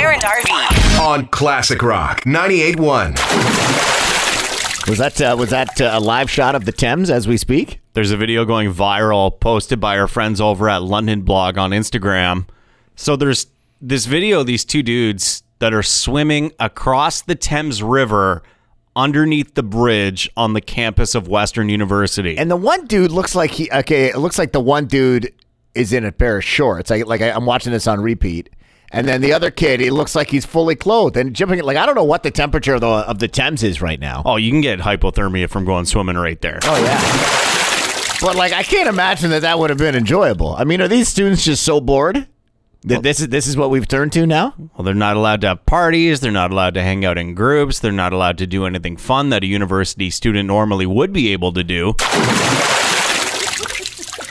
Blair and Darby on Classic Rock 98.1. Was that a live shot of the Thames as we speak? There's a video going viral posted by our friends over at London Blog on Instagram. So there's this video of these two dudes that are swimming across the Thames River underneath the bridge on the campus of Western University. And the one dude looks like the one dude is in a pair of shorts. I'm watching this on repeat. And then the other kid, he looks like he's fully clothed and jumping. Like, I don't know what the temperature of the Thames is right now. Oh, you can get hypothermia from going swimming right there. Oh, yeah. But, I can't imagine that would have been enjoyable. I mean, are these students just so bored? Well, this is what we've turned to now? Well, they're not allowed to have parties. They're not allowed to hang out in groups. They're not allowed to do anything fun that a university student normally would be able to do.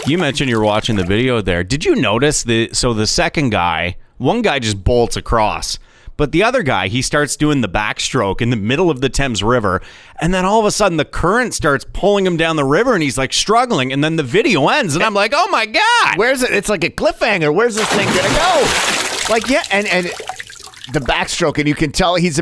You mentioned you're watching the video there. Did you notice the second guy, one guy just bolts across, but the other guy, he starts doing the backstroke in the middle of the Thames River, and then all of a sudden the current starts pulling him down the river, and he's struggling, and then the video ends, and I'm like, oh my God. Where's it? It's like a cliffhanger. Where's this thing gonna go? And the backstroke, and you can tell he's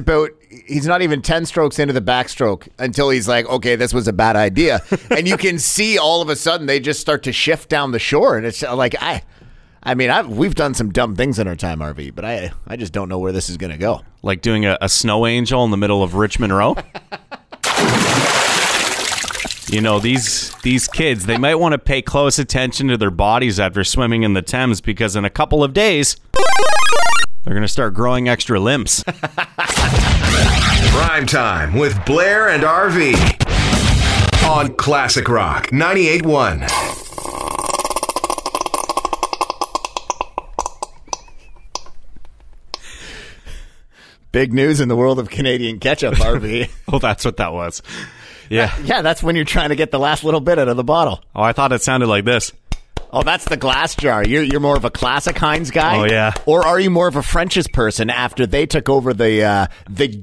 not even 10 strokes into the backstroke until he's like, okay, this was a bad idea. And you can see all of a sudden they just start to shift down the shore, and it's like, we've done some dumb things in our time, RV, but I just don't know where this is going to go. Like doing a snow angel in the middle of Richmond Row? These kids, they might want to pay close attention to their bodies after swimming in the Thames, because in a couple of days, they're going to start growing extra limbs. Prime Time with Blair and RV on Classic Rock 98.1. Big news in the world of Canadian ketchup, RV. Oh, that's what that was. Yeah. Yeah, that's when you're trying to get the last little bit out of the bottle. Oh, I thought it sounded like this. Oh, that's the glass jar. You're more of a Classic Heinz guy? Oh, yeah. Or are you more of a French's person after they took over the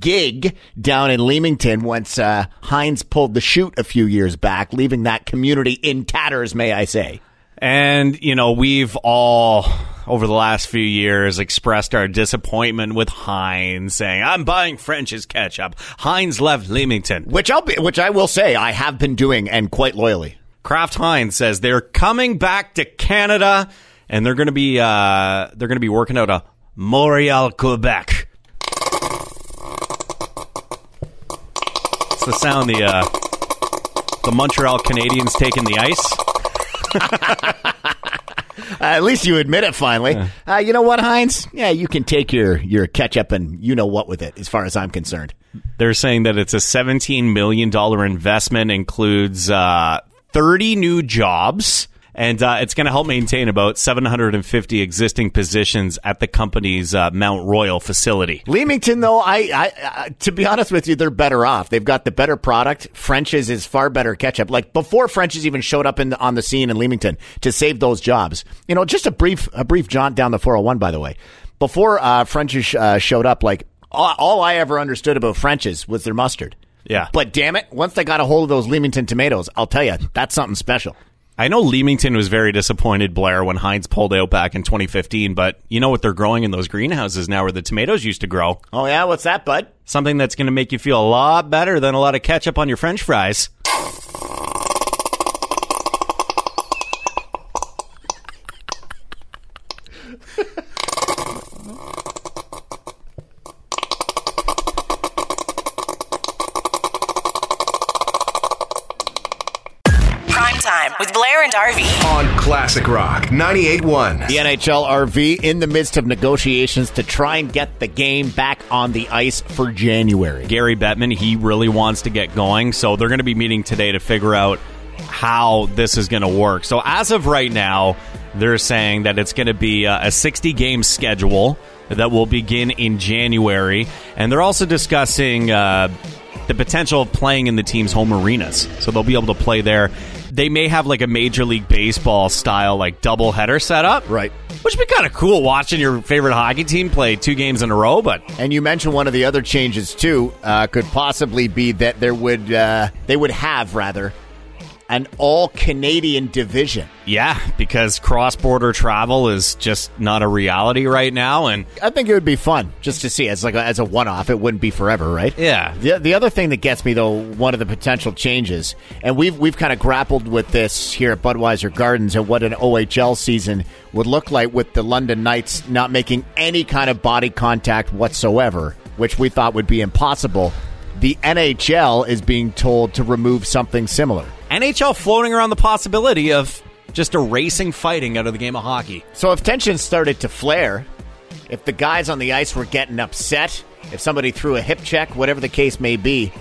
gig down in Leamington once Heinz pulled the chute a few years back, leaving that community in tatters, may I say. And, we've all, over the last few years, expressed our disappointment with Heinz, saying, I'm buying French's ketchup. Heinz left Leamington. Which I will say I have been doing, and quite loyally. Kraft Heinz says they're coming back to Canada, and they're going to be working out of Montreal, Quebec. It's the sound the Montreal Canadiens taking the ice. At least you admit it finally. Yeah. You know what, Heinz? Yeah, you can take your ketchup and you know what with it, as far as I'm concerned. They're saying that it's a $17 million investment, includes 30 new jobs, and it's going to help maintain about 750 existing positions at the company's Mount Royal facility. Leamington, though, I to be honest with you, they're better off. They've got the better product. French's is far better ketchup. Before French's even showed up on the scene in Leamington to save those jobs. Just a brief jaunt down the 401, by the way. Before French's showed up, all I ever understood about French's was their mustard. Yeah. But damn it, once they got a hold of those Leamington tomatoes, I'll tell you, that's something special. I know Leamington was very disappointed, Blair, when Heinz pulled out back in 2015, but you know what they're growing in those greenhouses now where the tomatoes used to grow? Oh, yeah? What's that, bud? Something that's going to make you feel a lot better than a lot of ketchup on your French fries. With Blair and RV on Classic Rock 98.1. The NHL, RV, in the midst of negotiations to try and get the game back on the ice for January. Gary Bettman, he really wants to get going, so they're going to be meeting today to figure out how this is going to work. So as of right now, they're saying that it's going to be a 60-game schedule that will begin in January, and they're also discussing the potential of playing in the team's home arenas, so they'll be able to play there. They may have a Major League Baseball style doubleheader set up. Right. Which would be kind of cool, watching your favorite hockey team play two games in a row. And you mentioned one of the other changes too could possibly be that there would they would have rather an all-Canadian division. Yeah, because cross-border travel is just not a reality right now. And I think it would be fun just to see as a one-off. It wouldn't be forever, right? Yeah. The other thing that gets me, though, one of the potential changes, and we've kind of grappled with this here at Budweiser Gardens and what an OHL season would look like with the London Knights not making any kind of body contact whatsoever, which we thought would be impossible. The NHL is being told to remove something similar. NHL floating around the possibility of just erasing fighting out of the game of hockey. So if tensions started to flare, if the guys on the ice were getting upset, if somebody threw a hip check, whatever the case may be,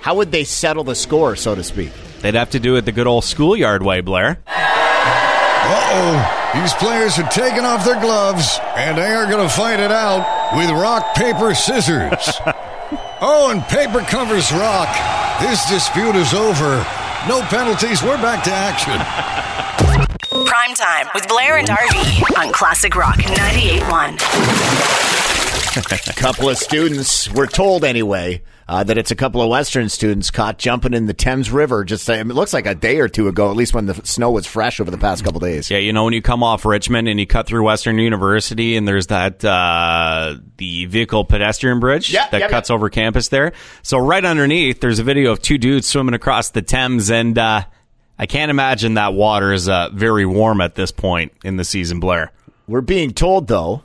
how would they settle the score, so to speak? They'd have to do it the good old schoolyard way, Blair. Uh-oh. These players are taking off their gloves, and they are going to fight it out with rock, paper, scissors. Oh, and paper covers rock. This dispute is over. No penalties. We're back to action. Prime time with Blair and Darby on Classic Rock 98.1. Couple of students, we're told anyway, that it's a couple of Western students caught jumping in the Thames River. It looks like a day or two ago, at least when the snow was fresh over the past couple of days. Yeah, you know, when you come off Richmond and you cut through Western University and there's that the vehicle pedestrian bridge cuts over campus there. So right underneath, there's a video of two dudes swimming across the Thames, and I can't imagine that water is very warm at this point in the season, Blair. We're being told, though,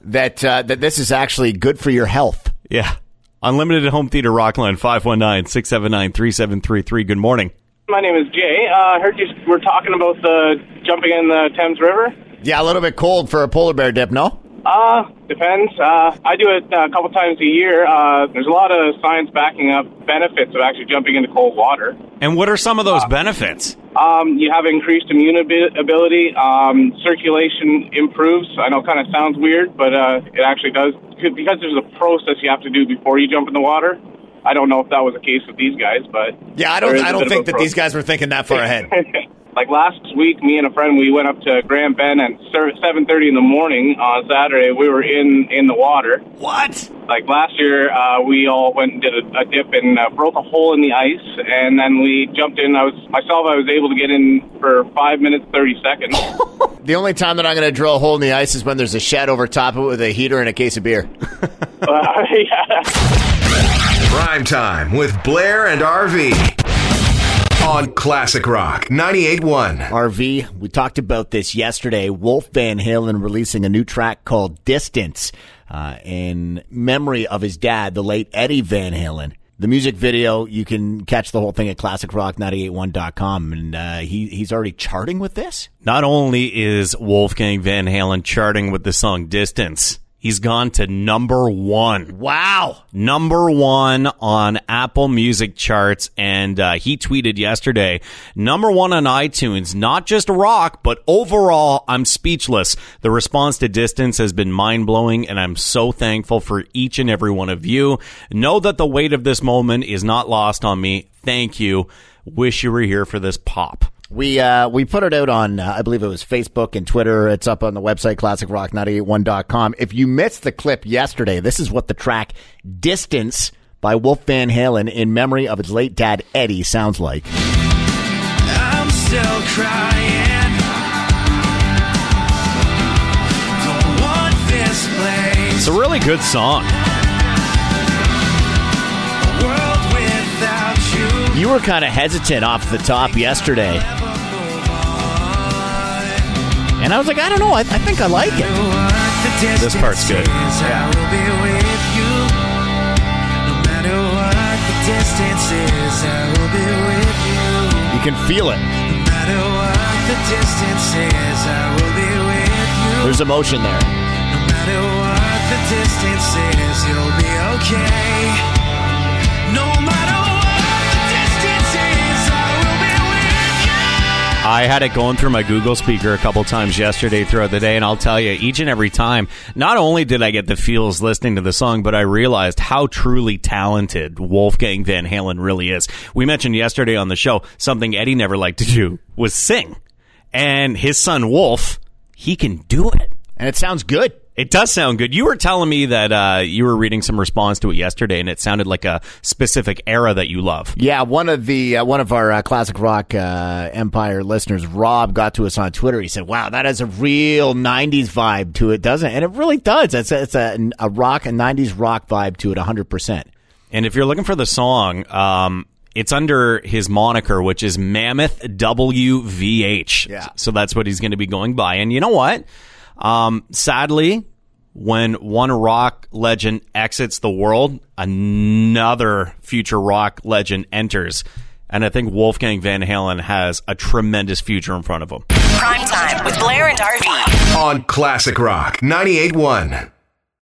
that this is actually good for your health. Yeah. Unlimited Home Theater Rockline, 519-679-3733. Good morning. My name is Jay. I heard you were talking about the jumping in the Thames River. Yeah, a little bit cold for a polar bear dip, no? Depends. I do it a couple times a year. There's a lot of science backing up benefits of actually jumping into cold water. And what are some of those benefits? You have increased immune ability. Circulation improves. I know it kind of sounds weird, but it actually does. Because there's a process you have to do before you jump in the water. I don't know if that was the case with these guys, but yeah, I don't think that these guys were thinking that far ahead. Like last week, me and a friend, we went up to Grand Bend, and 7:30 in the morning on Saturday, we were in the water. What? Like last year, we all went and did a dip and broke a hole in the ice, and then we jumped in. I was able to get in for 5 minutes, 30 seconds. The only time that I'm going to drill a hole in the ice is when there's a shed over top of it with a heater and a case of beer. Yeah. Prime time with Blair and RV. On Classic Rock 98.1. RV, we talked about this yesterday. Wolf Van Halen releasing a new track called Distance in memory of his dad, the late Eddie Van Halen. The music video, you can catch the whole thing at ClassicRock981.com, and he's already charting with this? Not only is Wolfgang Van Halen charting with the song Distance, he's gone to number one. Wow. Number one on Apple Music charts. And he tweeted yesterday, number one on iTunes, not just rock, but overall, I'm speechless. The response to Distance has been mind-blowing, and I'm so thankful for each and every one of you. Know that the weight of this moment is not lost on me. Thank you. Wish you were here for this pop. We put it out on, I believe it was Facebook and Twitter. It's up on the website, ClassicRock981.com. If you missed the clip yesterday, this is what the track Distance by Wolf Van Halen in memory of his late dad, Eddie, sounds like. I'm still crying. Don't want this place. It's a really good song. You were kind of hesitant off the top yesterday. And I was like, I don't know. I think I like it. This part's good. Yeah. You can feel it. There's emotion there. No matter what the distance is, you'll be okay. No matter what. I had it going through my Google speaker a couple times yesterday throughout the day, and I'll tell you, each and every time, not only did I get the feels listening to the song, but I realized how truly talented Wolfgang Van Halen really is. We mentioned yesterday on the show, something Eddie never liked to do was sing. And his son, Wolf, he can do it. And it sounds good. It does sound good. You were telling me that you were reading some response to it yesterday, and it sounded like a specific era that you love. Yeah, one of our Classic Rock Empire listeners, Rob, got to us on Twitter. He said, "Wow, that has a real '90s vibe to it, doesn't it?" And it really does. It's a '90s rock vibe to it, 100%. And if you're looking for the song, it's under his moniker, which is Mammoth WVH. Yeah. So that's what he's going to be going by. And you know what? Sadly, when one rock legend exits the world, another future rock legend enters. And I think Wolfgang Van Halen has a tremendous future in front of him. Primetime with Blair and RV on Classic Rock 98.1.